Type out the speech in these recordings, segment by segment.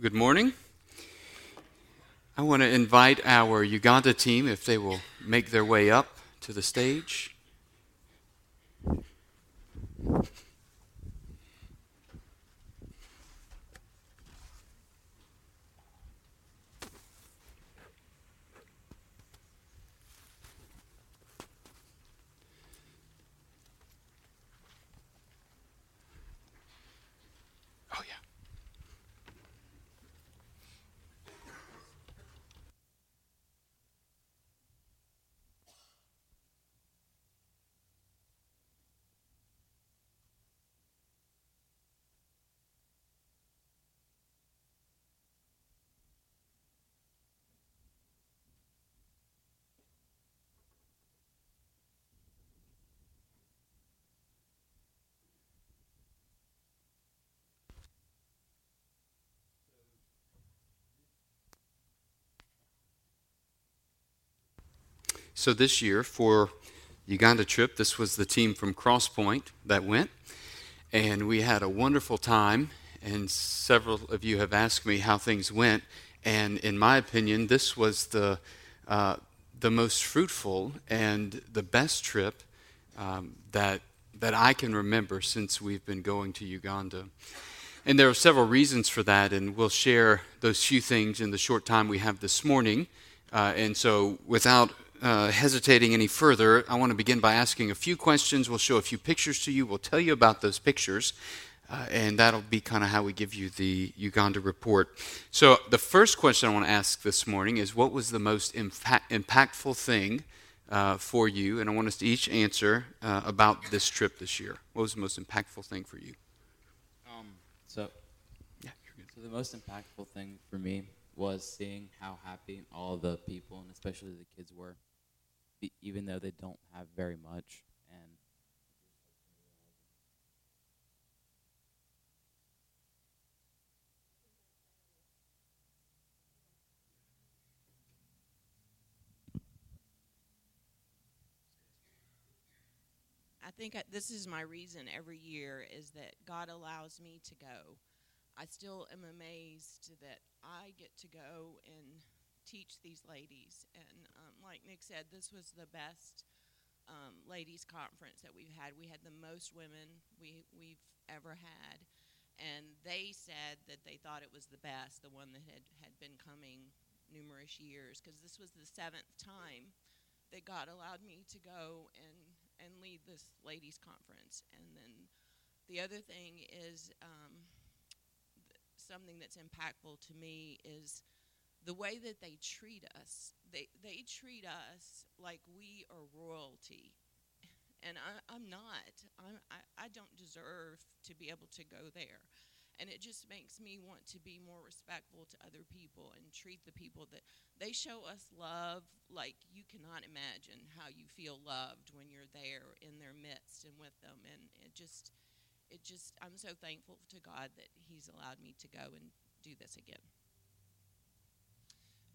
Good morning. I want to invite our Uganda team, if they will make their way up to the stage. So this year for Uganda trip, this was the team from Crosspoint that went, and we had a wonderful time, and several of you have asked me how things went, and in my opinion, this was the most fruitful and the best trip that I can remember since we've been going to Uganda. And there are several reasons for that, and we'll share those few things in the short time we have this morning, and so without hesitating any further, I want to begin by asking a few questions. We'll show a few pictures to you. We'll tell you about those pictures, and that'll be kind of how we give you the Uganda report. So the first question I want to ask this morning is, what was the most impactful thing for you? And I want us to each answer about this trip this year. What was the most impactful thing for you? Yeah, you're good. So the most impactful thing for me was seeing how happy all the people, and especially the kids, were, even though they don't have very much. And I think this is my reason every year, is that God allows me to go. I still am amazed that I get to go and teach these ladies. And like Nick said, this was the best ladies' conference that we've had. We had the most women we've ever had. And they said that they thought it was the best, the one that had been coming numerous years, because this was the seventh time that God allowed me to go and lead this ladies' conference. And then the other thing is, something that's impactful to me is the way that they treat us. They treat us like we are royalty, and I'm not. I don't deserve to be able to go there, and it just makes me want to be more respectful to other people and treat the people that they show us love like you cannot imagine how you feel loved when you're there in their midst and with them, and it just, I'm so thankful to God that He's allowed me to go and do this again.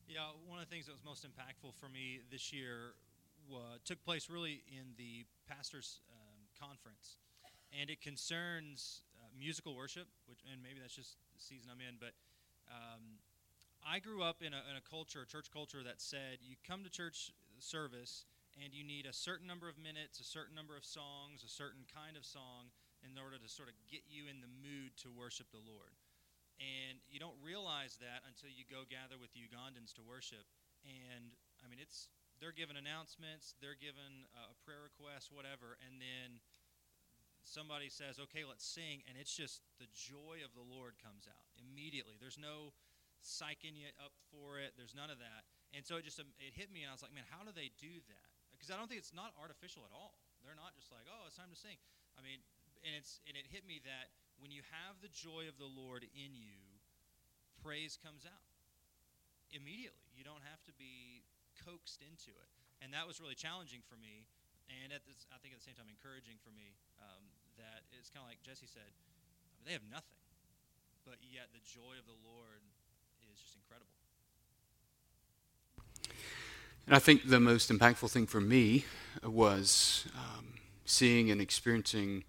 Yeah, one of the things that was most impactful for me this year took place really in the pastor's conference, and it concerns musical worship, which, and maybe that's just the season I'm in, but I grew up in a church culture that said you come to church service and you need a certain number of minutes, a certain number of songs, a certain kind of song, in order to sort of get you in the mood to worship the Lord. And you don't realize that until you go gather with the Ugandans to worship. And, I mean, they're given announcements, they're given a prayer request, whatever, and then somebody says, okay, let's sing, and it's just the joy of the Lord comes out immediately. There's no psyching you up for it. There's none of that. And so it hit me, and I was like, man, how do they do that? Because I don't think it's not artificial at all. They're not just like, oh, it's time to sing. I mean, and it hit me that when you have the joy of the Lord in you, praise comes out immediately. You don't have to be coaxed into it. And that was really challenging for me, and I think at the same time encouraging for me, that it's kind of like Jesse said, they have nothing, but yet the joy of the Lord is just incredible. And I think the most impactful thing for me was seeing and experiencing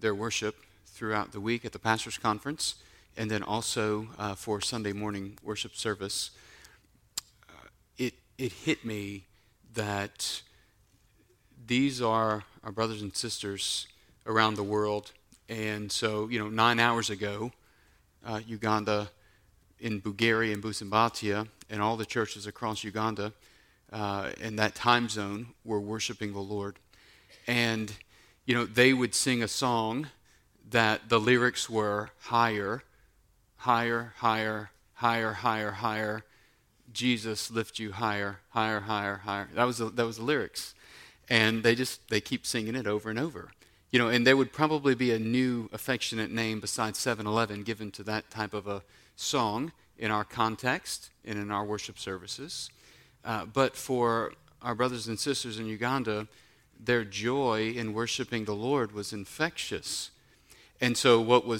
their worship throughout the week at the pastor's conference, and then also for Sunday morning worship service, it hit me that these are our brothers and sisters around the world. And so, 9 hours ago, Uganda, in Bugiri and Busambatia, and all the churches across Uganda in that time zone were worshiping the Lord. And, they would sing a song that the lyrics were higher, higher, higher, higher, higher, higher, Jesus lift you higher, higher, higher, higher. That was the lyrics. And they keep singing it over and over. And there would probably be a new affectionate name besides 7-Eleven given to that type of a song in our context and in our worship services. But for our brothers and sisters in Uganda, their joy in worshiping the Lord was infectious. And so what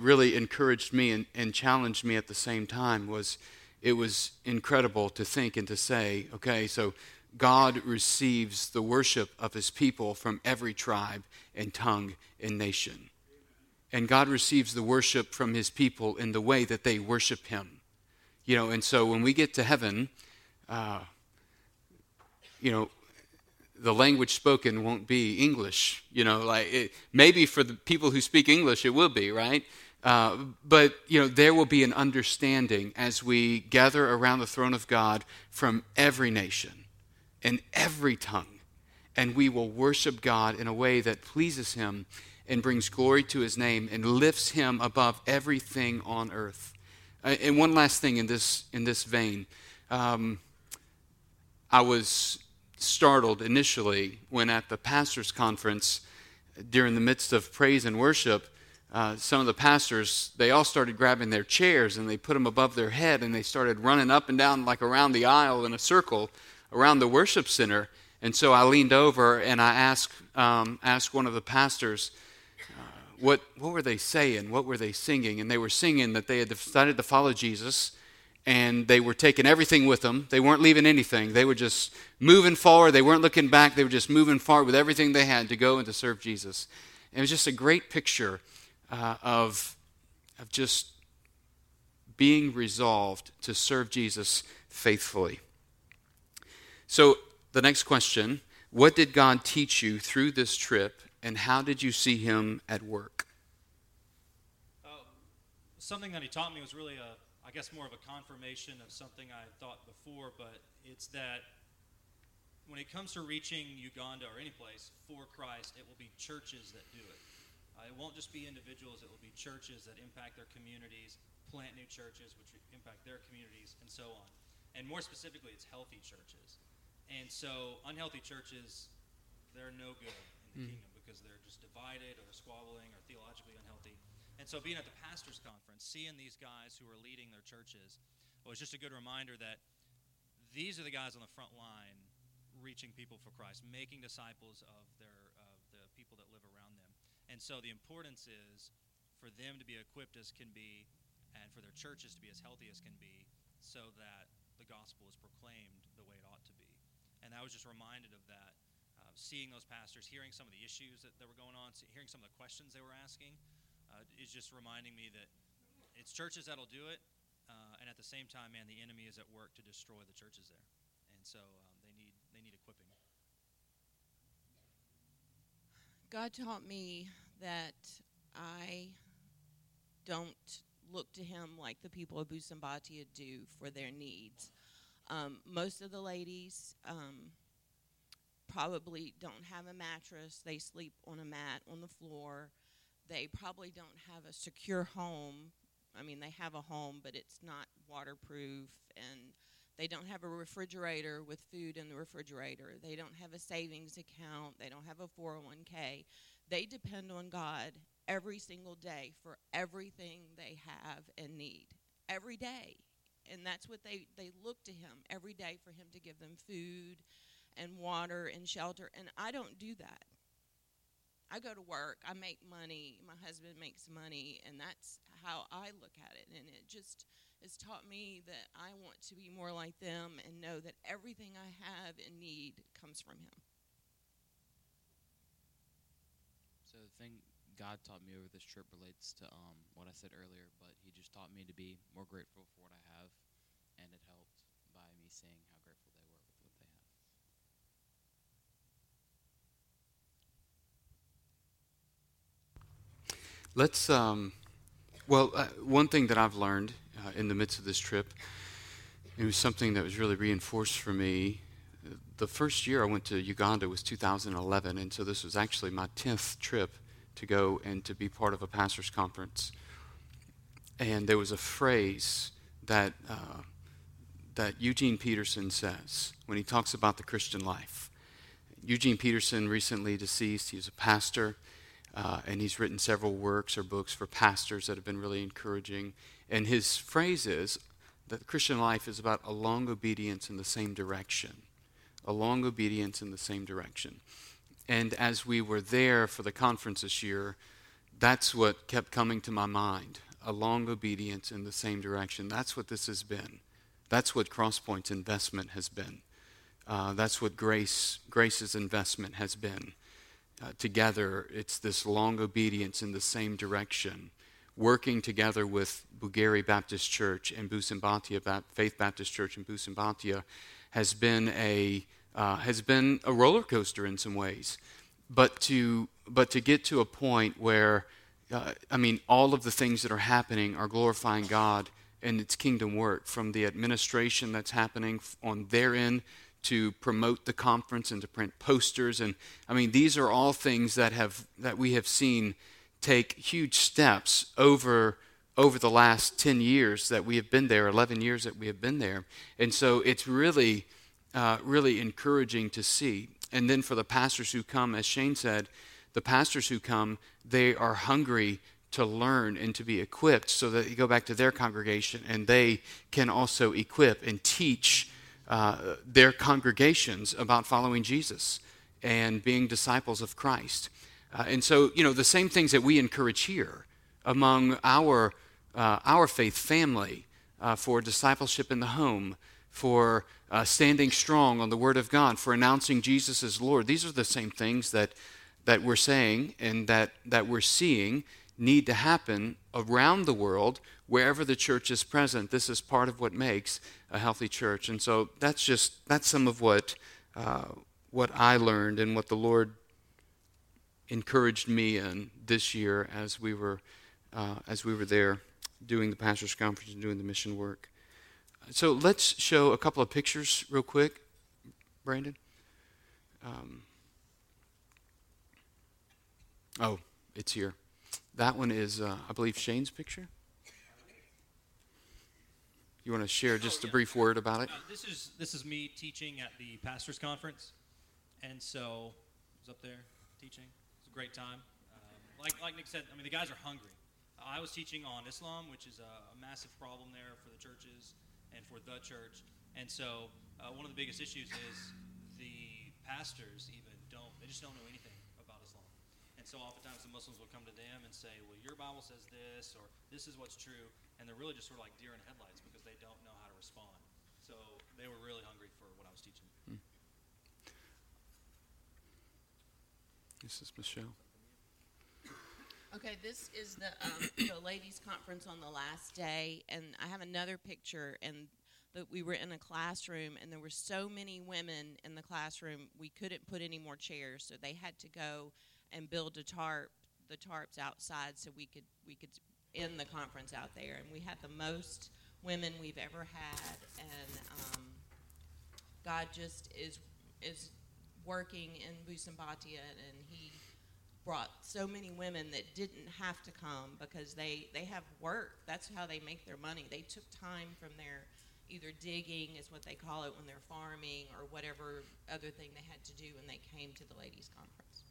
really encouraged me and challenged me at the same time was it was incredible to think and to say, okay, so God receives the worship of his people from every tribe and tongue and nation. And God receives the worship from his people in the way that they worship him. And so when we get to heaven, the language spoken won't be English. Maybe for the people who speak English, it will be, right? But there will be an understanding as we gather around the throne of God from every nation and every tongue, and we will worship God in a way that pleases him and brings glory to his name and lifts him above everything on earth. And one last thing in this vein. I was startled initially when at the pastors' conference, during the midst of praise and worship, some of the pastors, they all started grabbing their chairs and they put them above their head and they started running up and down like around the aisle in a circle around the worship center. And so I leaned over and I asked one of the pastors, what were they saying? What were they singing? And they were singing that they had decided to follow Jesus and they were taking everything with them. They weren't leaving anything. They were just moving forward. They weren't looking back. They were just moving forward with everything they had to go and to serve Jesus. And it was just a great picture of just being resolved to serve Jesus faithfully. So the next question, what did God teach you through this trip, and how did you see him at work? Something that he taught me was really, more of a confirmation of something I thought before, but it's that when it comes to reaching Uganda or any place for Christ, it will be churches that do it. It won't just be individuals, it will be churches that impact their communities, plant new churches which impact their communities, and so on. And more specifically, it's healthy churches. And so unhealthy churches, they're no good in the kingdom because they're just divided or squabbling or theologically unhealthy. And so being at the pastor's conference, seeing these guys who are leading their churches, was just a good reminder that these are the guys on the front line reaching people for Christ, making disciples of the people that live around them. And so the importance is for them to be equipped as can be and for their churches to be as healthy as can be so that the gospel is proclaimed the way it ought to be. And I was just reminded of that, seeing those pastors, hearing some of the issues that were going on, hearing some of the questions they were asking, is just reminding me that it's churches that'll do it, and at the same time, man, the enemy is at work to destroy the churches there, and so they need equipping. God taught me that I don't look to him like the people of Busambatia do for their needs. Most of the ladies probably don't have a mattress. They sleep on a mat on the floor. They probably don't have a secure home. I mean, they have a home, but it's not waterproof. And they don't have a refrigerator with food in the refrigerator. They don't have a savings account. They don't have a 401k. They depend on God every single day for everything they have and need. Every day. And that's what they look to him every day for him to give them food and water and shelter. And I don't do that. I go to work. I make money. My husband makes money. And that's how I look at it. And it just has taught me that I want to be more like them and know that everything I have and need comes from him. So the thing God taught me over this trip relates to what I said earlier, but he just taught me to be more grateful for what I have, and it helped by me seeing how grateful they were with what they have. Let's, one thing that I've learned in the midst of this trip, it was something that was really reinforced for me. The first year I went to Uganda was 2011, and so this was actually my 10th trip to go and to be part of a pastor's conference. And there was a phrase that that Eugene Peterson says when he talks about the Christian life. Eugene Peterson, recently deceased, he was a pastor. And he's written several works or books for pastors that have been really encouraging. And his phrase is that the Christian life is about a long obedience in the same direction. A long obedience in the same direction. And as we were there for the conference this year, that's what kept coming to my mind. A long obedience in the same direction. That's what this has been. That's what Crosspoint's investment has been. That's what Grace's investment has been. Together, it's this long obedience in the same direction, working together with Bugiri Baptist Church and Busambatia, Faith Baptist Church and Busambatia, has been a roller coaster in some ways. But to get to a point where, all of the things that are happening are glorifying God and its kingdom work, from the administration that's happening on their end, to promote the conference and to print posters. And these are all things that we have seen take huge steps over the last 10 years that we have been there, 11 years that we have been there. And so it's really, really encouraging to see. And then for the pastors who come, as Shane said, they are hungry to learn and to be equipped so that they go back to their congregation and they can also equip and teach their congregations about following Jesus and being disciples of Christ. And so, the same things that we encourage here among our faith family for discipleship in the home, for standing strong on the Word of God, for announcing Jesus as Lord, these are the same things that we're saying and that we're seeing need to happen around the world, wherever the church is present. This is part of what makes a healthy church. And so that's some of what I learned and what the Lord encouraged me in this year as we were there doing the pastor's conference and doing the mission work. So let's show a couple of pictures real quick, Brandon. It's here. That one is, I believe, Shane's picture. You want to share just a brief word about it? This is me teaching at the pastor's conference, and so I was up there teaching. It was a great time. Like Nick said, the guys are hungry. I was teaching on Islam, which is a massive problem there for the churches and for the church, and so one of the biggest issues is the pastors just don't know anything. And so oftentimes the Muslims will come to them and say, well, your Bible says this, or this is what's true. And they're really just sort of like deer in headlights because they don't know how to respond. So they were really hungry for what I was teaching. Hmm. This is Michelle. Okay, this is the ladies' conference on the last day. And I have another picture, and that we were in a classroom, and there were so many women in the classroom, we couldn't put any more chairs, so they had to go and build the tarps outside so we could end the conference out there. And we had the most women we've ever had, and God just is working in Busambatia, and he brought so many women that didn't have to come because they have work. That's how they make their money. They took time from their either digging is what they call it when they're farming or whatever other thing they had to do when they came to the ladies' conference.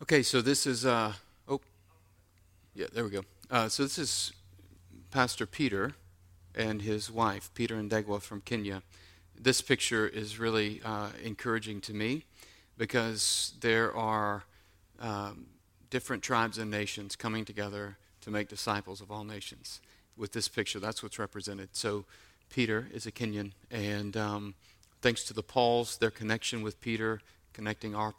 Okay, so this is there we go. So this is Pastor Peter and his wife, Peter and Ndegwa from Kenya. This picture is really encouraging to me because there are different tribes and nations coming together to make disciples of all nations. With this picture, that's what's represented. So Peter is a Kenyan, and thanks to the Pauls, their connection with Peter connecting our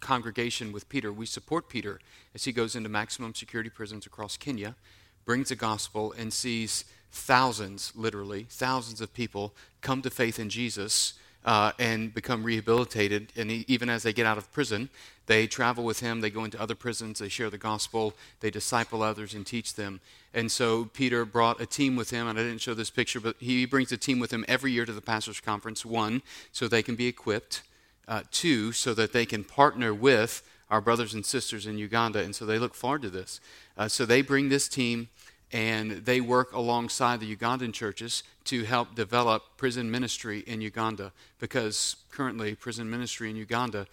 congregation with Peter. We support Peter as he goes into maximum security prisons across Kenya, brings the gospel, and sees thousands, literally, thousands of people come to faith in Jesus and become rehabilitated. And even as they get out of prison, they travel with him, they go into other prisons, they share the gospel, they disciple others and teach them. And so Peter brought a team with him, and I didn't show this picture, but he brings a team with him every year to the pastor's conference, one, so they can be equipped, two, so that they can partner with our brothers and sisters in Uganda, and so they look forward to this. So they bring this team, and they work alongside the Ugandan churches to help develop prison ministry in Uganda, because currently prison ministry in Uganda,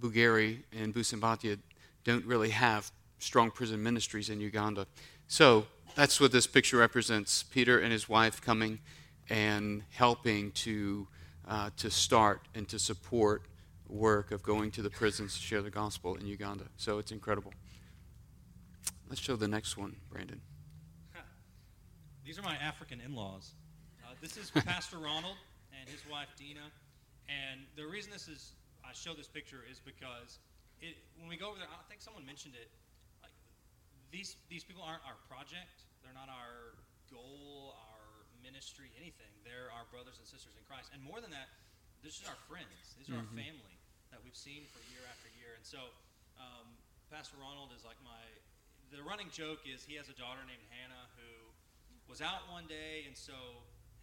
Bugiri and Busambatia don't really have strong prison ministries in Uganda. So that's what this picture represents, Peter and his wife coming and helping to start and to support work of going to the prisons to share the gospel in Uganda. So it's incredible. Let's show the next one, Brandon. These are my African in-laws. This is Pastor Ronald and his wife, Dina. And the reason I show this picture is because when we go over there, I think someone mentioned it, like these people aren't our project. They're not our goal, our ministry, anything. They're our brothers and sisters in Christ. And more than that, this is our friends. These are our family that we've seen for year after year. And so Pastor Ronald is like the running joke is he has a daughter named Hannah who was out one day, and so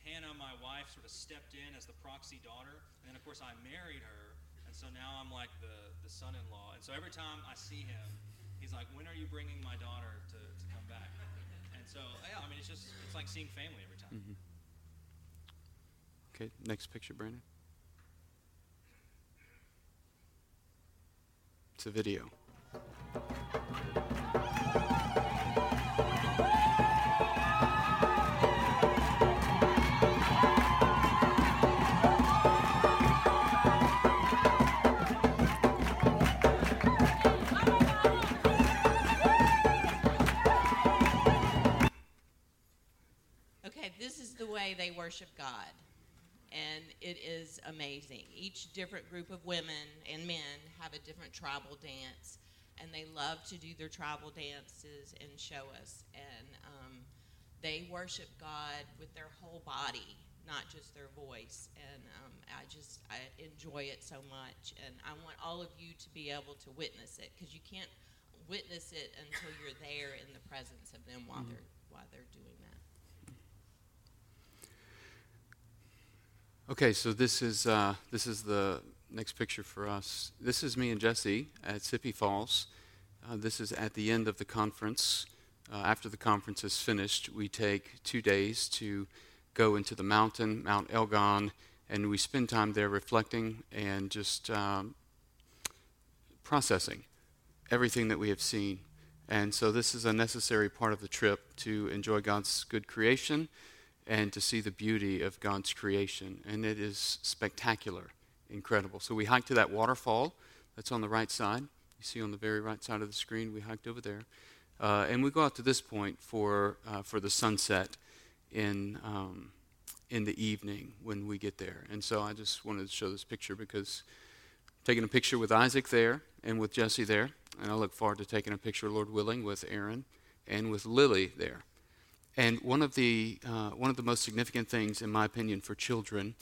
Hannah, my wife, sort of stepped in as the proxy daughter, and then of course I married her, and so now I'm like the son-in-law, and so every time I see him, he's like, when are you bringing my daughter to come back? And so, yeah, I mean, it's like seeing family every time. Mm-hmm. Okay, next picture, Brandon. It's a video. They worship God, and it is amazing. Each different group of women and men have a different tribal dance, and they love to do their tribal dances and show us, and they worship God with their whole body, not just their voice, and I enjoy it so much, and I want all of you to be able to witness it, because you can't witness it until you're there in the presence of them while they're doing that. Okay, so this is the next picture for us. This is me and Jesse at Sippy Falls. This is at the end of the conference. After the conference is finished, we take 2 days to go into the mountain, Mount Elgon, and we spend time there reflecting and just processing everything that we have seen. And so this is a necessary part of the trip to enjoy God's good creation and to see the beauty of God's creation. And it is spectacular, incredible. So we hiked to that waterfall that's on the right side. You see on the very right side of the screen, we hiked over there. And we go out to this point for the sunset in the evening when we get there. And so I just wanted to show this picture because I'm taking a picture with Isaac there and with Jesse there. And I look forward to taking a picture, Lord willing, with Aaron and with Lily there. And one of the most significant things, in my opinion, for children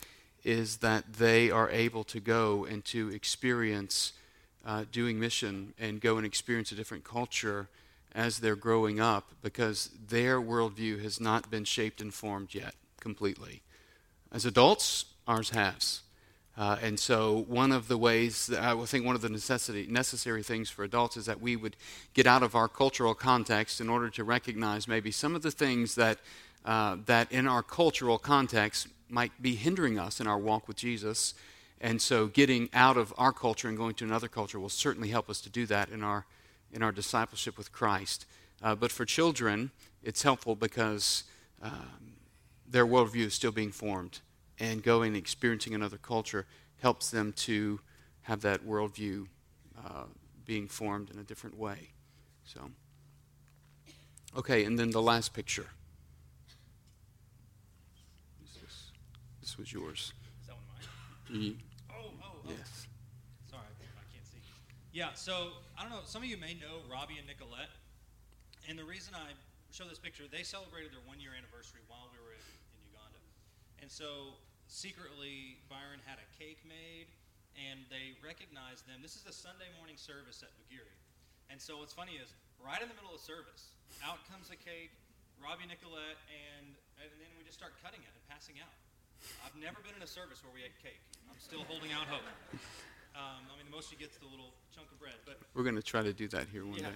is that they are able to go and to experience doing mission and go and experience a different culture as they're growing up, because their worldview has not been shaped and formed yet completely. As adults, ours has. And so one of the ways, that I think one of the necessary things for adults is that we would get out of our cultural context in order to recognize maybe some of the things that in our cultural context might be hindering us in our walk with Jesus. And so getting out of our culture and going to another culture will certainly help us to do that in our discipleship with Christ. But for children, it's helpful because their worldview is still being formed. And going and experiencing another culture helps them to have that worldview being formed in a different way. So, okay, and then the last picture. This was yours. Is that one mine? Mm-hmm. Oh, Yes. Sorry, I can't see. Yeah, so I don't know. Some of you may know Robbie and Nicolette. And the reason I show this picture, they celebrated their one-year anniversary while we were in Uganda. And so secretly, Byron had a cake made, and they recognized them. This is a Sunday morning service at Bugiri. And so what's funny is, right in the middle of service, out comes the cake, Robbie, Nicolette, and then we just start cutting it and passing out. I've never been in a service where we ate cake. I'm still holding out hope. I mean, the most you get is the little chunk of bread. But we're going to try to do that here one day.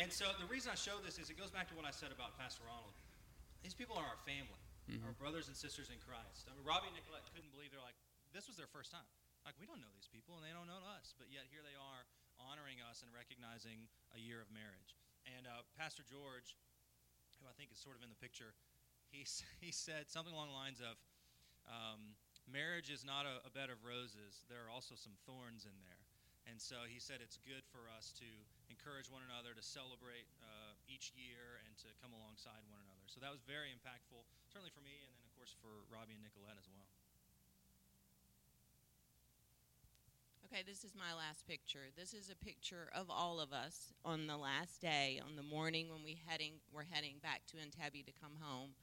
And so the reason I show this is it goes back to what I said about Pastor Ronald. These people are our family, mm-hmm. our brothers and sisters in Christ. I mean, Robbie and Nicolette couldn't believe, they're like, this was their first time. Like, we don't know these people, and they don't know us. But yet here they are honoring us and recognizing a year of marriage. And Pastor George, who I think is sort of in the picture, he said something along the lines of, marriage is not a bed of roses. There are also some thorns in there. And so he said it's good for us to encourage one another, to celebrate each year, and to come alongside one another. So that was very impactful, certainly for me, and then, of course, for Robbie and Nicolette as well. Okay, this is my last picture. This is a picture of all of us on the last day, on the morning when we're heading back to Entebbe to come home.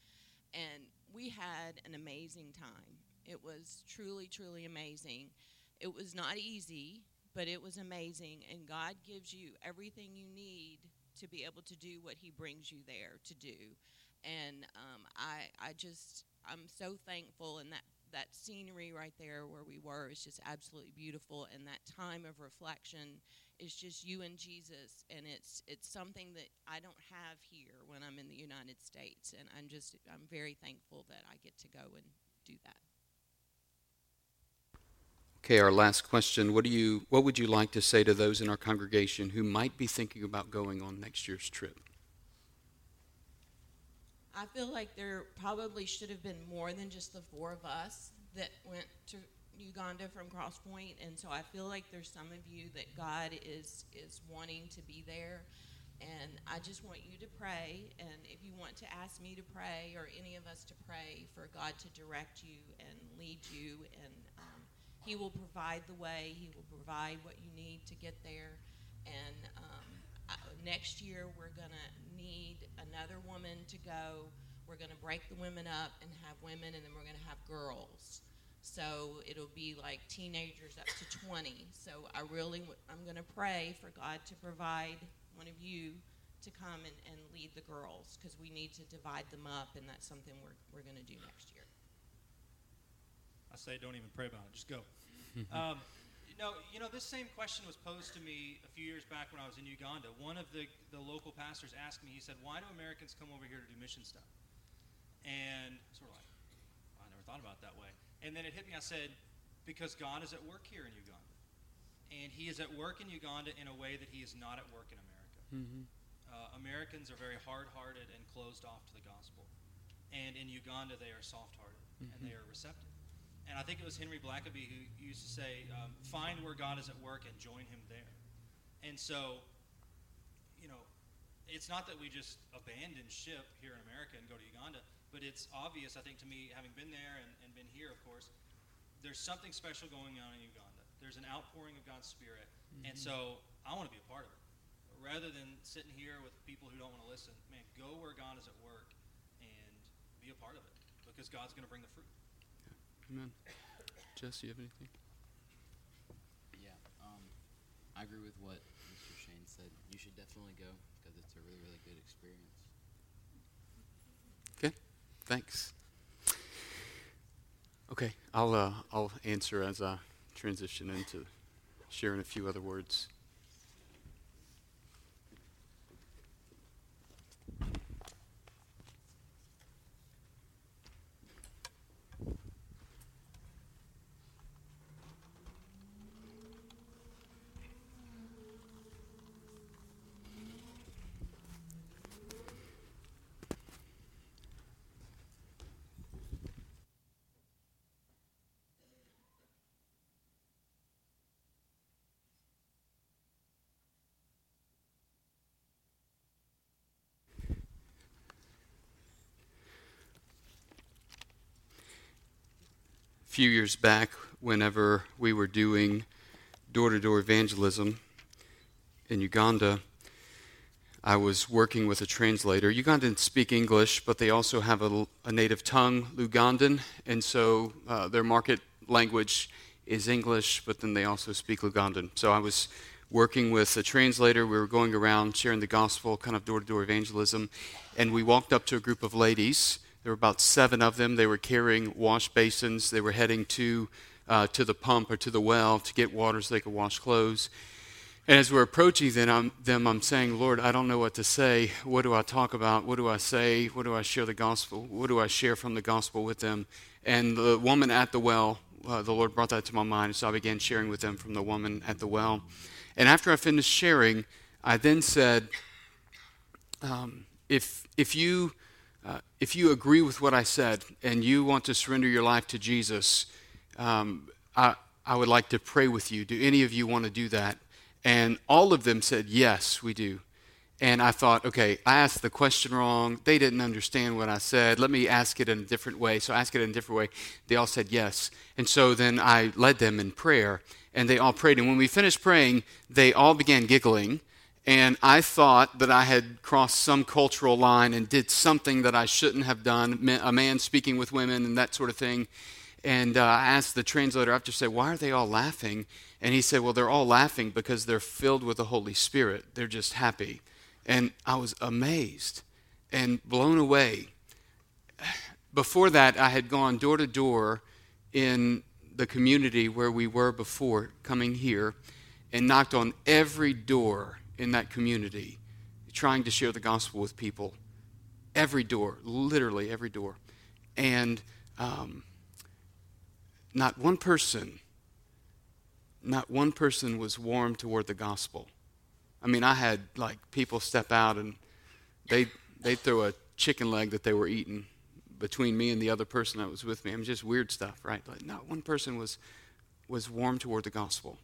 And we had an amazing time. It was truly, truly amazing. It was not easy, but it was amazing. And God gives you everything you need to be able to do what He brings you there to do. And I'm so thankful, and that scenery right there where we were is just absolutely beautiful, and that time of reflection is just you and Jesus, and it's something that I don't have here when I'm in the United States, and I'm very thankful that I get to go and do that. Okay, our last question. What would you like to say to those in our congregation who might be thinking about going on next year's trip? I feel like there probably should have been more than just the four of us that went to Uganda from Crosspoint, and so I feel like there's some of you that God is wanting to be there, and I just want you to pray, and if you want to ask me to pray or any of us to pray for God to direct you and lead you, and He will provide the way, He will provide what you need to get there, and next year we're going to need another woman to go. We're going to break the women up and have women, and then we're going to have girls. So it'll be like teenagers up to 20. So I'm going to pray for God to provide one of you to come and lead the girls, because we need to divide them up, and that's something we're going to do next year. I say don't even pray about it. Just go. No, you know, this same question was posed to me a few years back when I was in Uganda. One of the local pastors asked me, he said, why do Americans come over here to do mission stuff? And sort of like, well, I never thought about it that way. And then it hit me, I said, because God is at work here in Uganda. And He is at work in Uganda in a way that He is not at work in America. Mm-hmm. Americans are very hard-hearted and closed off to the gospel. And in Uganda, they are soft-hearted, mm-hmm. and they are receptive. And I think it was Henry Blackaby who used to say, find where God is at work and join Him there. And so, you know, it's not that we just abandon ship here in America and go to Uganda, but it's obvious, I think, to me, having been there and been here, of course, there's something special going on in Uganda. There's an outpouring of God's Spirit. Mm-hmm. And so I want to be a part of it. Rather than sitting here with people who don't want to listen, man, go where God is at work and be a part of it, because God's going to bring the fruit. Amen. Jess, you have anything? Yeah, I agree with what Mr. Shane said. You should definitely go, because it's a really, really good experience. Okay, thanks. Okay, I'll answer as I transition into sharing a few other words. A few years back, whenever we were doing door-to-door evangelism in Uganda, I was working with a translator. Ugandans speak English, but they also have a native tongue, Lugandan, and so their market language is English, but then they also speak Lugandan. So I was working with a translator. We were going around sharing the gospel, kind of door-to-door evangelism, and we walked up to a group of ladies. There were about 7 of them. They were carrying wash basins. They were heading to the pump or to the well to get water so they could wash clothes. And as we're approaching them, I'm saying, Lord, I don't know what to say. What do I talk about? What do I say? What do I share the gospel? What do I share from the gospel with them? And the woman at the well, the Lord brought that to my mind, so I began sharing with them from the woman at the well. And after I finished sharing, I then said, if you agree with what I said and you want to surrender your life to Jesus, I would like to pray with you. Do any of you want to do that? And all of them said, yes, we do. And I thought, okay, I asked the question wrong. They didn't understand what I said. Let me ask it in a different way. So I asked it in a different way. They all said yes. And so then I led them in prayer, and they all prayed. And when we finished praying, they all began giggling. And I thought that I had crossed some cultural line and did something that I shouldn't have done, a man speaking with women and that sort of thing. And I asked the translator, I have to say, why are they all laughing? And he said, well, they're all laughing because they're filled with the Holy Spirit. They're just happy. And I was amazed and blown away. Before that, I had gone door to door in the community where we were before coming here and knocked on every door in that community, trying to share the gospel with people. Every door, literally every door. And not one person was warm toward the gospel. I mean, I had like people step out and they throw a chicken leg that they were eating between me and the other person that was with me. I mean, just weird stuff, right? Like not one person was warm toward the gospel.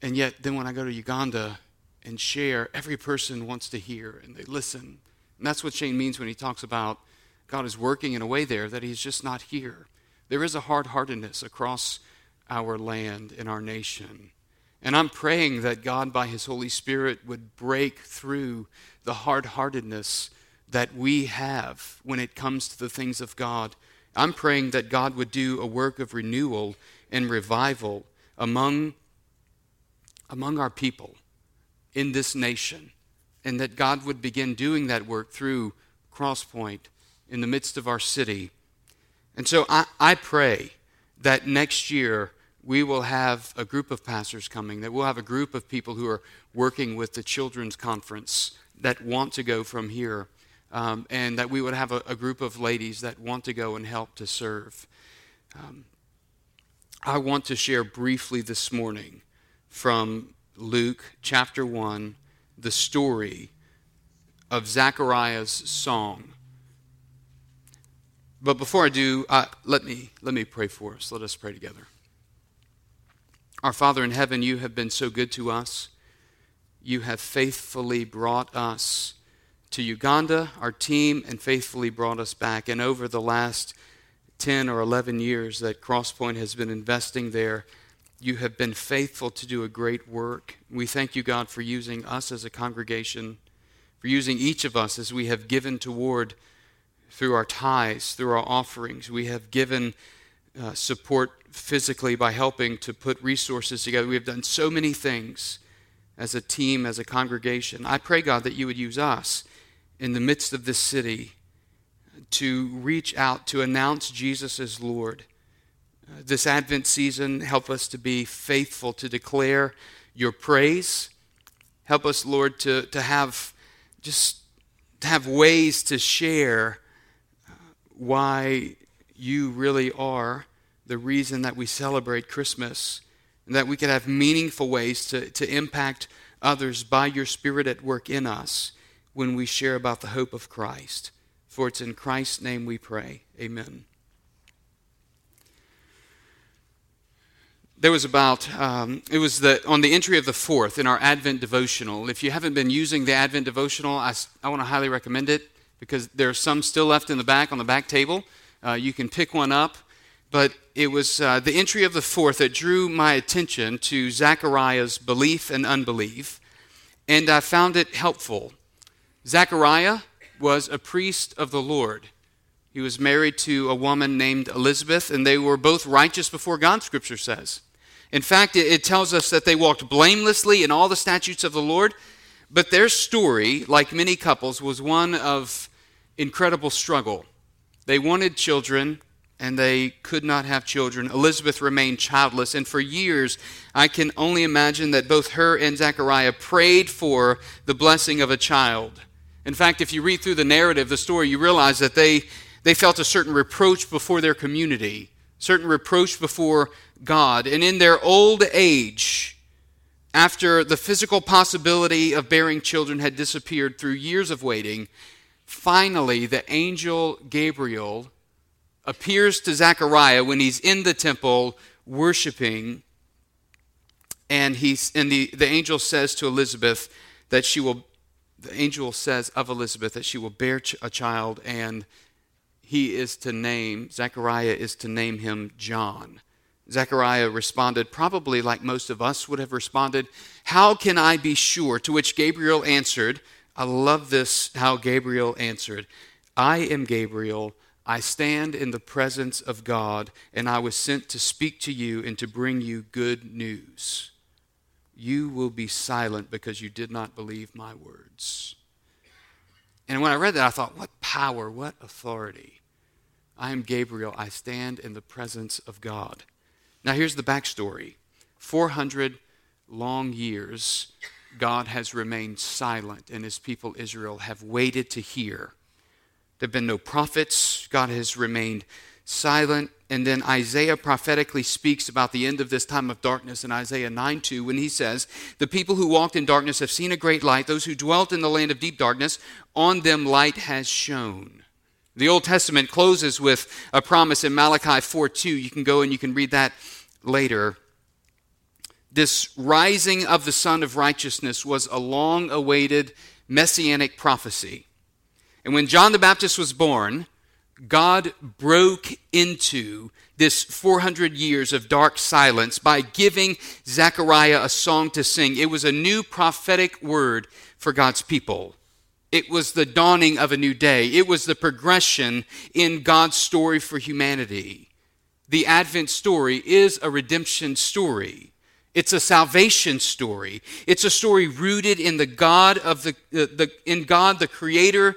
And yet, then when I go to Uganda and share, every person wants to hear, and they listen. And that's what Shane means when he talks about God is working in a way there that he's just not here. There is a hard-heartedness across our land and our nation. And I'm praying that God, by his Holy Spirit, would break through the hard-heartedness that we have when it comes to the things of God. I'm praying that God would do a work of renewal and revival among our people in this nation, and that God would begin doing that work through Crosspoint in the midst of our city. And so I pray that next year we will have a group of pastors coming, that we'll have a group of people who are working with the children's conference that want to go from here, and that we would have a group of ladies that want to go and help to serve. I want to share briefly this morning from Luke chapter 1, the story of Zechariah's song. But before I do, let me pray for us. Let us pray together. Our Father in heaven, you have been so good to us. You have faithfully brought us to Uganda, our team, and faithfully brought us back. And over the last 10 or 11 years that Crosspoint has been investing there, you have been faithful to do a great work. We thank you, God, for using us as a congregation, for using each of us as we have given toward, through our tithes, through our offerings. We have given support physically by helping to put resources together. We have done so many things as a team, as a congregation. I pray, God, that you would use us in the midst of this city to reach out, to announce Jesus as Lord. This Advent season, help us to be faithful, to declare your praise. Help us, Lord, to have ways to share why you really are the reason that we celebrate Christmas, and that we can have meaningful ways to impact others by your Spirit at work in us when we share about the hope of Christ. For it's in Christ's name we pray. Amen. There was about, on the entry of the 4th in our Advent devotional. If you haven't been using the Advent devotional, I want to highly recommend it because there are some still left in the back on the back table. You can pick one up. But it was the entry of the fourth that drew my attention to Zechariah's belief and unbelief, and I found it helpful. Zechariah was a priest of the Lord. He was married to a woman named Elizabeth, and they were both righteous before God, Scripture says. In fact, it tells us that they walked blamelessly in all the statutes of the Lord, but their story, like many couples, was one of incredible struggle. They wanted children, and they could not have children. Elizabeth remained childless, and for years, I can only imagine that both her and Zechariah prayed for the blessing of a child. In fact, if you read through the narrative, the story, you realize that they felt a certain reproach before their community, certain reproach before God. And in their old age, after the physical possibility of bearing children had disappeared through years of waiting, finally the angel Gabriel appears to Zechariah when he's in the temple worshiping, and the angel says to Elizabeth that she will, the angel says of Elizabeth that she will bear a child, and Zechariah is to name him John. Zechariah responded, probably like most of us would have responded, "How can I be sure?" To which Gabriel answered, I love this, how Gabriel answered, "I am Gabriel. I stand in the presence of God, and I was sent to speak to you and to bring you good news. You will be silent because you did not believe my words." And when I read that, I thought, what power, what authority. I am Gabriel. I stand in the presence of God. Now here's the backstory. 400 long years, God has remained silent, and his people Israel have waited to hear. There have been no prophets. God has remained silent. And then Isaiah prophetically speaks about the end of this time of darkness in Isaiah 9:2, when he says, "The people who walked in darkness have seen a great light. Those who dwelt in the land of deep darkness, on them light has shone." The Old Testament closes with a promise in Malachi 4:2. You can go and you can read that later. This rising of the Son of Righteousness was a long-awaited messianic prophecy. And when John the Baptist was born, God broke into this 400 years of dark silence by giving Zechariah a song to sing. It was a new prophetic word for God's people. It was the dawning of a new day. It was the progression in God's story for humanity. The Advent story is a redemption story. It's a salvation story. It's a story rooted in the God of in God the Creator,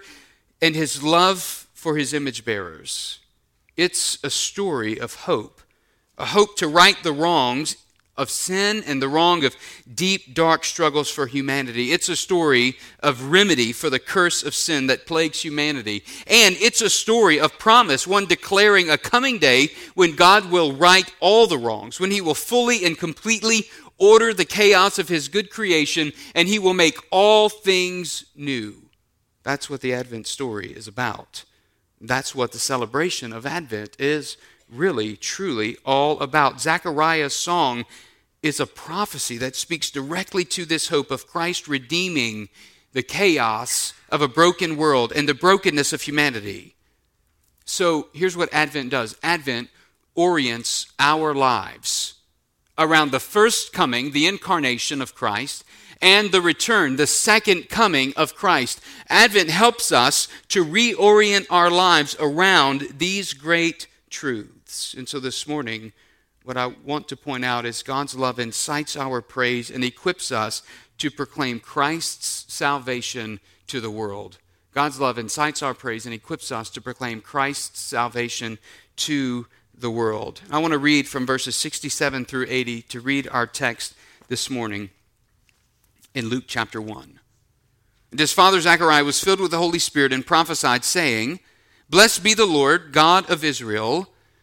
and his love for his image bearers. It's a story of hope, a hope to right the wrongs of sin and the wrong of deep, dark struggles for humanity. It's a story of remedy for the curse of sin that plagues humanity. And it's a story of promise, one declaring a coming day when God will right all the wrongs, when he will fully and completely order the chaos of his good creation, and he will make all things new. That's what the Advent story is about. That's what the celebration of Advent is really, truly all about. Zechariah's song is a prophecy that speaks directly to this hope of Christ redeeming the chaos of a broken world and the brokenness of humanity. So here's what Advent does. Advent orients our lives around the first coming, the incarnation of Christ, and the return, the second coming of Christ. Advent helps us to reorient our lives around these great truths. And so this morning, what I want to point out is God's love incites our praise and equips us to proclaim Christ's salvation to the world. God's love incites our praise and equips us to proclaim Christ's salvation to the world. I want to read from verses 67 through 80 to read our text this morning. In Luke chapter 1. "And his father Zechariah was filled with the Holy Spirit and prophesied, saying, 'Blessed be the Lord God of Israel,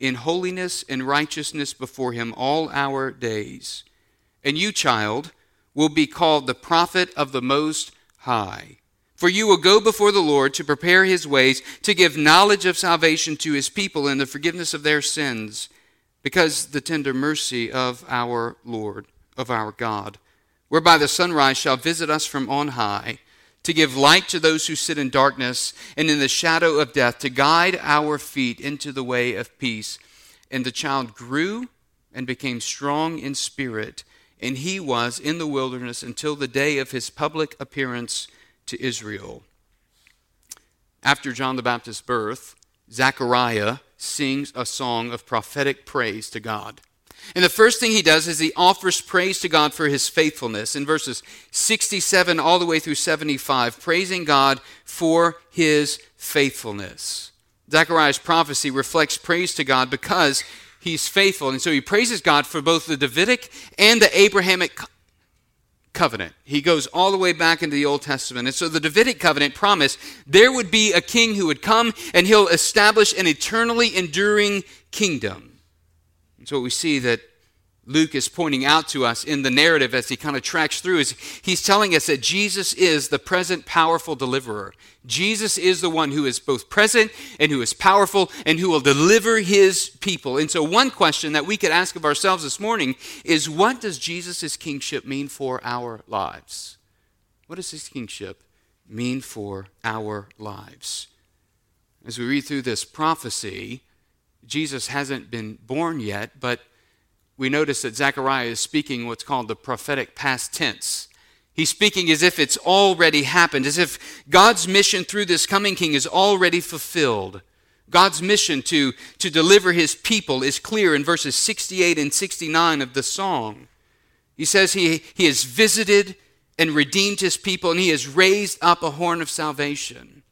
in holiness and righteousness before him all our days. And you, child, will be called the prophet of the Most High. For you will go before the Lord to prepare his ways, to give knowledge of salvation to his people and the forgiveness of their sins, because the tender mercy of our Lord, of our God, whereby the sunrise shall visit us from on high, to give light to those who sit in darkness and in the shadow of death, to guide our feet into the way of peace. And the child grew and became strong in spirit, and he was in the wilderness until the day of his public appearance to Israel. After John the Baptist's birth, Zechariah sings a song of prophetic praise to God. And the first thing he does is he offers praise to God for his faithfulness in verses 67 all the way through 75, praising God for his faithfulness. Zechariah's prophecy reflects praise to God because he's faithful. And so he praises God for both the Davidic and the Abrahamic covenant. He goes all the way back into the Old Testament. And so the Davidic covenant promised there would be a king who would come and he'll establish an eternally enduring kingdom. So what we see that Luke is pointing out to us in the narrative as he kind of tracks through is he's telling us that Jesus is the present powerful deliverer. Jesus is the one who is both present and who is powerful and who will deliver his people. And so one question that we could ask of ourselves this morning is, what does Jesus' kingship mean for our lives? What does his kingship mean for our lives? As we read through this prophecy, Jesus hasn't been born yet, but we notice that Zechariah is speaking what's called the prophetic past tense. He's speaking as if it's already happened, as if God's mission through this coming king is already fulfilled. God's mission to deliver his people is clear in verses 68 and 69 of the song. He says he has visited and redeemed his people, and he has raised up a horn of salvation.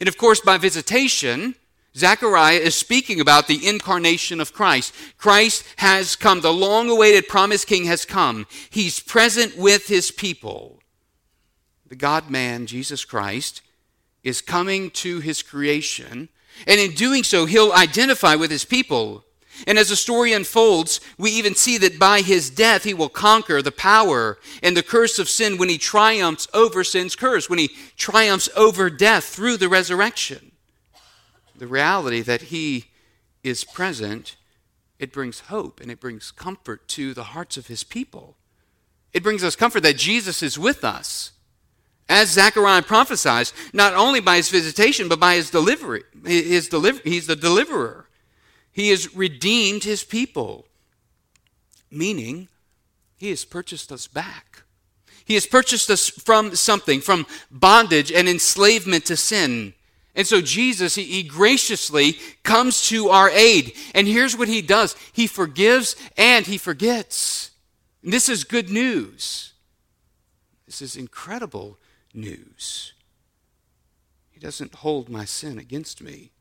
And of course, by visitation, Zechariah is speaking about the incarnation of Christ. Christ has come. The long-awaited promised king has come. He's present with his people. The God-man, Jesus Christ, is coming to his creation, and in doing so, he'll identify with his people. And as the story unfolds, we even see that by his death, he will conquer the power and the curse of sin when he triumphs over sin's curse, when he triumphs over death through the resurrection. The reality that he is present, it brings hope and it brings comfort to the hearts of his people. It brings us comfort that Jesus is with us. As Zechariah prophesies, not only by his visitation, but by his delivery. He's the deliverer. He has redeemed his people, meaning he has purchased us back. He has purchased us from something, from bondage and enslavement to sin. And so Jesus, he graciously comes to our aid. And here's what he does. He forgives and he forgets. And this is good news. This is incredible news. He doesn't hold my sin against me.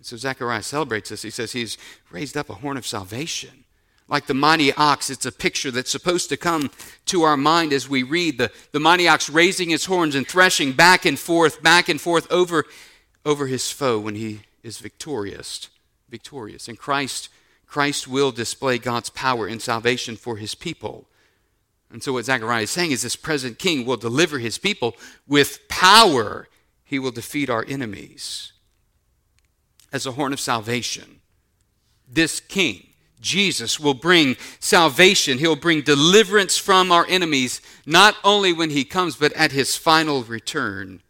And so Zechariah celebrates this. He says he's raised up a horn of salvation. Like the mighty ox, it's a picture that's supposed to come to our mind as we read the mighty ox raising his horns and threshing back and forth over his foe when he is victorious. And Christ will display God's power in salvation for his people. And so what Zechariah is saying is this present king will deliver his people with power. He will defeat our enemies. As a horn of salvation, this king, Jesus, will bring salvation. He'll bring deliverance from our enemies, not only when he comes, but at his final return.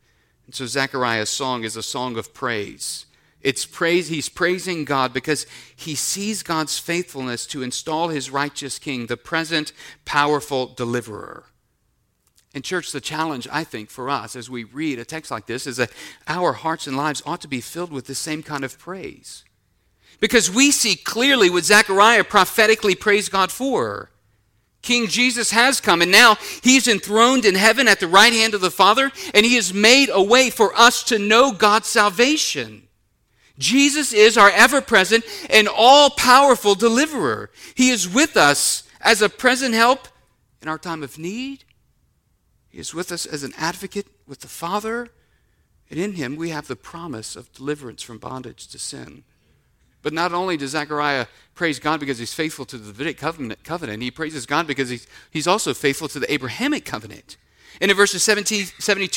And so Zechariah's song is a song of praise. It's praise. He's praising God because he sees God's faithfulness to install his righteous king, the present powerful deliverer. And church, the challenge, I think, for us as we read a text like this is that our hearts and lives ought to be filled with the same kind of praise. Because we see clearly what Zechariah prophetically praised God for. King Jesus has come, and now he's enthroned in heaven at the right hand of the Father, and he has made a way for us to know God's salvation. Jesus is our ever-present and all-powerful deliverer. He is with us as a present help in our time of need. He is with us as an advocate with the Father, and in him we have the promise of deliverance from bondage to sin. But not only does Zechariah praise God because he's faithful to the Davidic covenant, he praises God because he's also faithful to the Abrahamic covenant. And in verses 72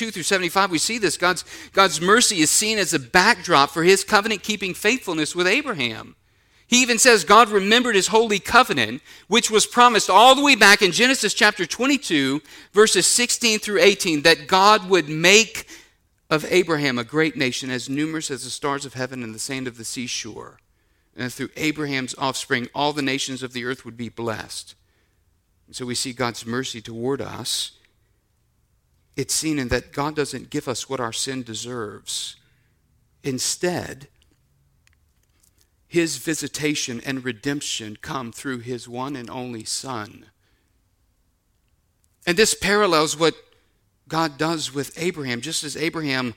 through 75, we see this. God's mercy is seen as a backdrop for his covenant-keeping faithfulness with Abraham. He even says God remembered his holy covenant, which was promised all the way back in Genesis chapter 22, verses 16 through 18, that God would make of Abraham a great nation as numerous as the stars of heaven and the sand of the seashore. And through Abraham's offspring, all the nations of the earth would be blessed. And so we see God's mercy toward us. It's seen in that God doesn't give us what our sin deserves. Instead, his visitation and redemption come through his one and only Son. And this parallels what God does with Abraham. Just as Abraham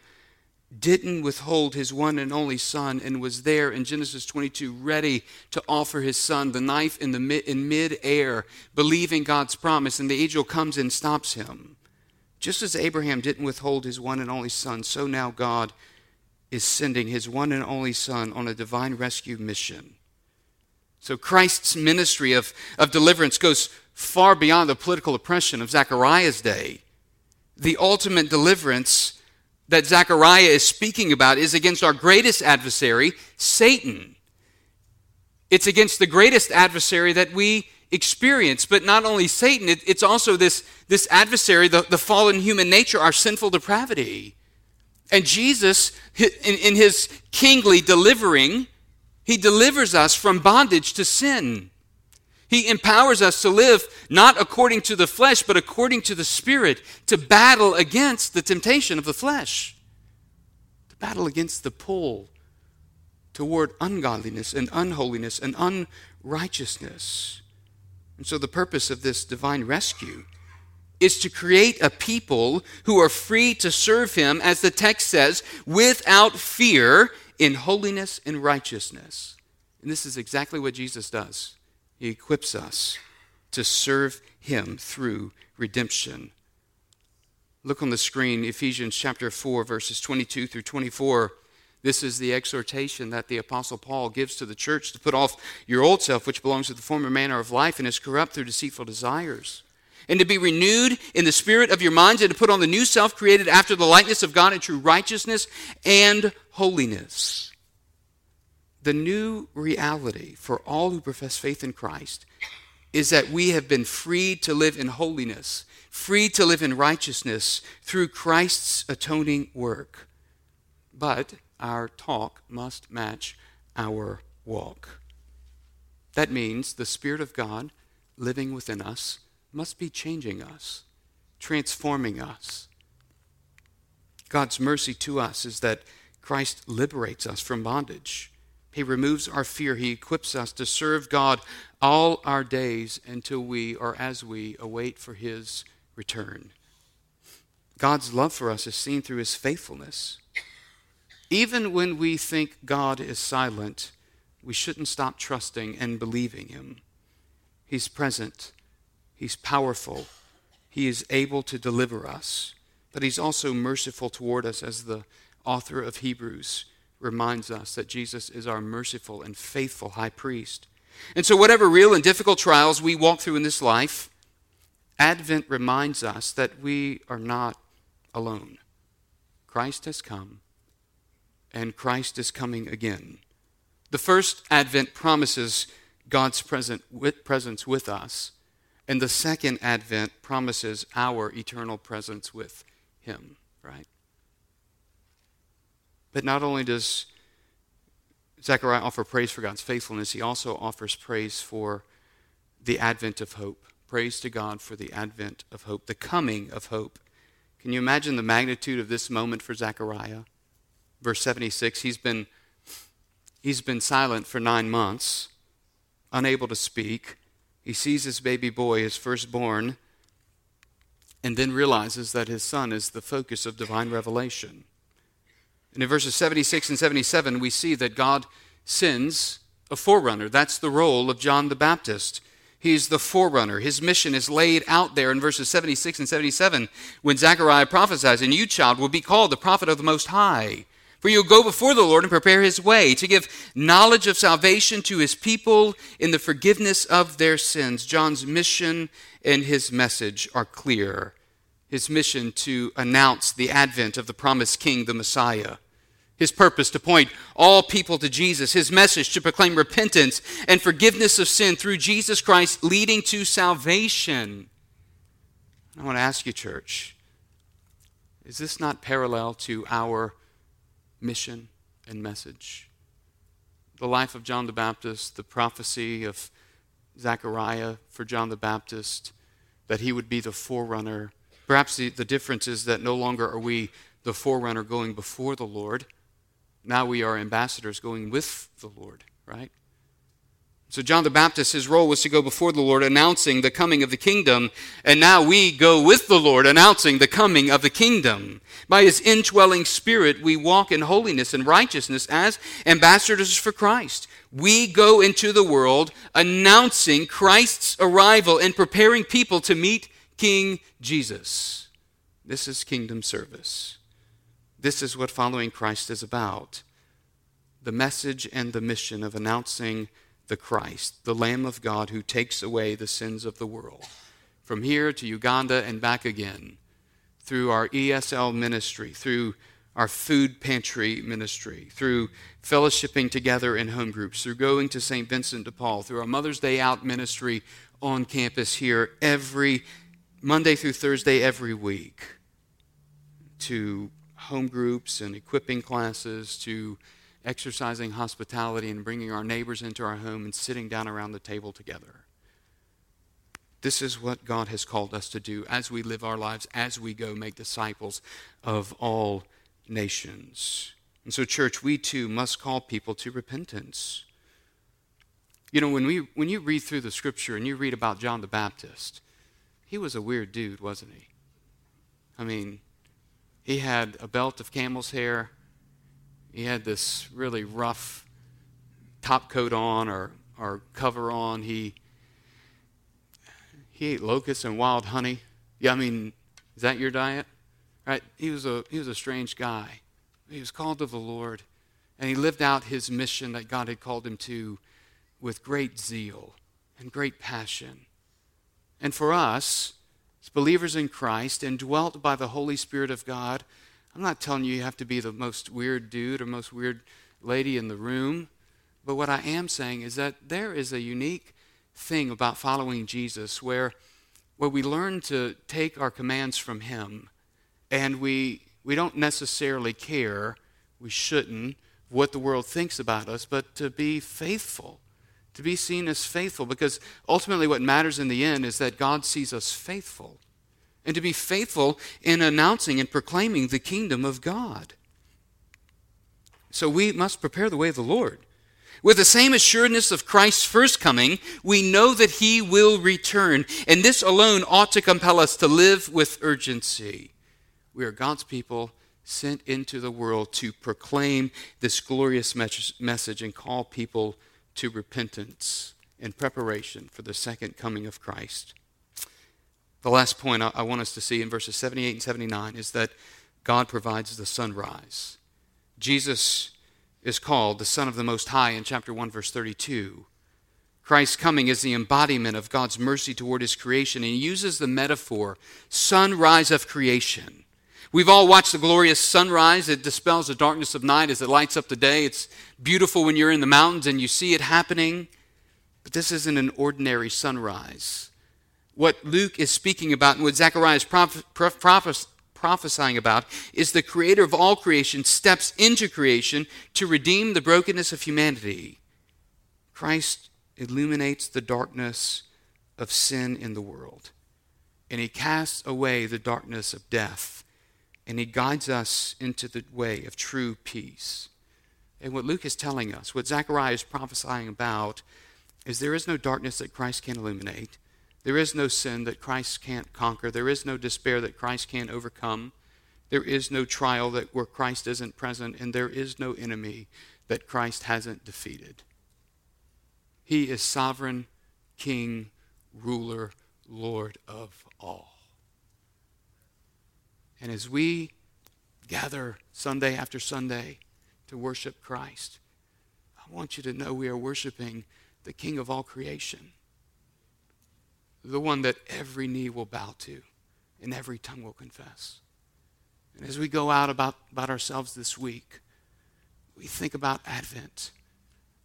didn't withhold his one and only Son and was there in Genesis 22 ready to offer his Son the knife in mid-air, believing God's promise, and the angel comes and stops him. Just as Abraham didn't withhold his one and only Son, so now God is sending his one and only Son on a divine rescue mission. So Christ's ministry of deliverance goes far beyond the political oppression of Zechariah's day. The ultimate deliverance that Zechariah is speaking about is against our greatest adversary, Satan. It's against the greatest adversary that we experience, but not only Satan, it's also this adversary, the fallen human nature, our sinful depravity. And Jesus, in his kingly delivering, he delivers us from bondage to sin. He empowers us to live not according to the flesh, but according to the Spirit, to battle against the temptation of the flesh, to battle against the pull toward ungodliness and unholiness and unrighteousness. And so the purpose of this divine rescue is to create a people who are free to serve him, as the text says, without fear, in holiness and righteousness. And this is exactly what Jesus does. He equips us to serve him through redemption. Look on the screen, Ephesians chapter 4, verses 22 through 24. This is the exhortation that the Apostle Paul gives to the church to put off your old self, which belongs to the former manner of life and is corrupt through deceitful desires, and to be renewed in the spirit of your minds, and to put on the new self created after the likeness of God in true righteousness and holiness. The new reality for all who profess faith in Christ is that we have been freed to live in holiness, free to live in righteousness through Christ's atoning work. But our talk must match our walk. That means the Spirit of God living within us must be changing us, transforming us. God's mercy to us is that Christ liberates us from bondage. He removes our fear. He equips us to serve God all our days until we, or as we, await for his return. God's love for us is seen through his faithfulness. Even when we think God is silent, we shouldn't stop trusting and believing him. He's present. He's powerful. He is able to deliver us. But he's also merciful toward us, as the author of Hebrews reminds us that Jesus is our merciful and faithful high priest. And so whatever real and difficult trials we walk through in this life, Advent reminds us that we are not alone. Christ has come, and Christ is coming again. The first Advent promises God's presence with us, and the second Advent promises our eternal presence with him, right? But not only does Zechariah offer praise for God's faithfulness, he also offers praise for the advent of hope. Praise to God for the advent of hope, the coming of hope. Can you imagine the magnitude of this moment for Zechariah? Verse 76, he's been silent for 9 months, unable to speak. He sees his baby boy, his firstborn, and then realizes that his son is the focus of divine revelation. And in verses 76 and 77, we see that God sends a forerunner. That's the role of John the Baptist. He's the forerunner. His mission is laid out there in verses 76 and 77 when Zechariah prophesies, "And you, child, will be called the prophet of the Most High, For you'll go before the Lord and prepare his way to give knowledge of salvation to his people in the forgiveness of their sins. John's mission and his message are clear. His mission to announce the advent of the promised king, the Messiah. His purpose to point all people to Jesus. His message to proclaim repentance and forgiveness of sin through Jesus Christ leading to salvation. I want to ask you, church, is this not parallel to our mission and message? The life of John the Baptist, the prophecy of Zechariah for John the Baptist, that he would be the forerunner. Perhaps the difference is that no longer are we the forerunner going before the Lord. Now we are ambassadors going with the Lord, right? So John the Baptist, his role was to go before the Lord announcing the coming of the kingdom, and now we go with the Lord announcing the coming of the kingdom. By his indwelling spirit, we walk in holiness and righteousness as ambassadors for Christ. We go into the world announcing Christ's arrival and preparing people to meet King Jesus. This is kingdom service. This is what following Christ is about. The message and the mission of announcing the Christ, the Lamb of God who takes away the sins of the world. From here to Uganda and back again, through our ESL ministry, through our food pantry ministry, through fellowshipping together in home groups, through going to St. Vincent de Paul, through our Mother's Day Out ministry on campus here every Monday through Thursday every week, to home groups and equipping classes, to exercising hospitality and bringing our neighbors into our home and sitting down around the table together. This is what God has called us to do as we live our lives, as we go make disciples of all nations. And so, church, we too must call people to repentance. You know, when you read through the scripture and you read about John the Baptist, he was a weird dude, wasn't he? I mean, he had a belt of camel's hair. He had this really rough top coat on or cover on. He ate locusts and wild honey. Yeah, I mean, is that your diet? Right? He was a strange guy. He was called of the Lord, and he lived out his mission that God had called him to with great zeal and great passion. And for us, as believers in Christ, indwelt by the Holy Spirit of God, I'm not telling you have to be the most weird dude or most weird lady in the room, but what I am saying is that there is a unique thing about following Jesus where we learn to take our commands from him, and we don't necessarily care, we shouldn't, what the world thinks about us, but to be faithful, to be seen as faithful, because ultimately what matters in the end is that God sees us faithful. And to be faithful in announcing and proclaiming the kingdom of God. So we must prepare the way of the Lord. With the same assuredness of Christ's first coming, we know that he will return. And this alone ought to compel us to live with urgency. We are God's people sent into the world to proclaim this glorious message and call people to repentance in preparation for the second coming of Christ. The last point I want us to see in verses 78 and 79 is that God provides the sunrise. Jesus is called the Son of the Most High in chapter 1, verse 32. Christ's coming is the embodiment of God's mercy toward his creation, and he uses the metaphor, sunrise of creation. We've all watched the glorious sunrise. It dispels the darkness of night as it lights up the day. It's beautiful when you're in the mountains and you see it happening. But this isn't an ordinary sunrise. What Luke is speaking about and what Zechariah is prophesying about is the creator of all creation steps into creation to redeem the brokenness of humanity. Christ illuminates the darkness of sin in the world, and he casts away the darkness of death, and he guides us into the way of true peace. And what Luke is telling us, what Zechariah is prophesying about, is there is no darkness that Christ can't illuminate. There is no sin that Christ can't conquer. There is no despair that Christ can't overcome. There is no trial that where Christ isn't present, and there is no enemy that Christ hasn't defeated. He is sovereign, king, ruler, Lord of all. And as we gather Sunday after Sunday to worship Christ. I want you to know we are worshiping the King of all creation, the one that every knee will bow to and every tongue will confess. And as we go out about ourselves this week, we think about Advent.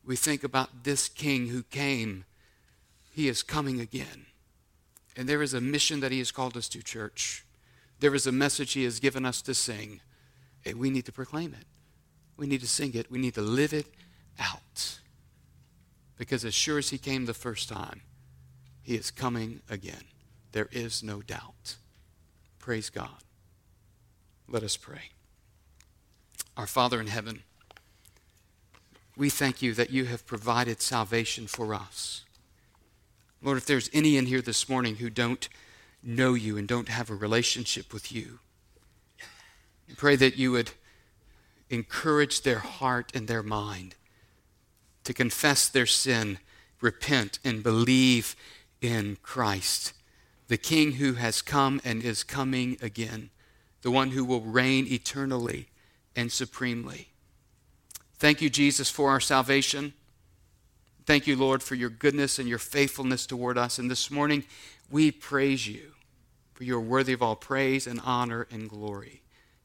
We think about this King who came. He is coming again. And there is a mission that he has called us to, church. There is a message he has given us to sing. And we need to proclaim it. We need to sing it. We need to live it out. Because as sure as he came the first time, he is coming again. There is no doubt. Praise God. Let us pray. Our Father in heaven, we thank you that you have provided salvation for us. Lord, if there's any in here this morning who don't know you and don't have a relationship with you, I pray that you would encourage their heart and their mind to confess their sin, repent, and believe in Christ, the King who has come and is coming again, the one who will reign eternally and supremely. Thank you, Jesus, for our salvation. Thank you, Lord, for your goodness and your faithfulness toward us. And this morning, we praise you, for you are worthy of all praise and honor and glory.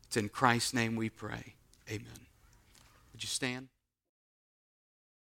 It's in Christ's name we pray. Amen. Would you stand?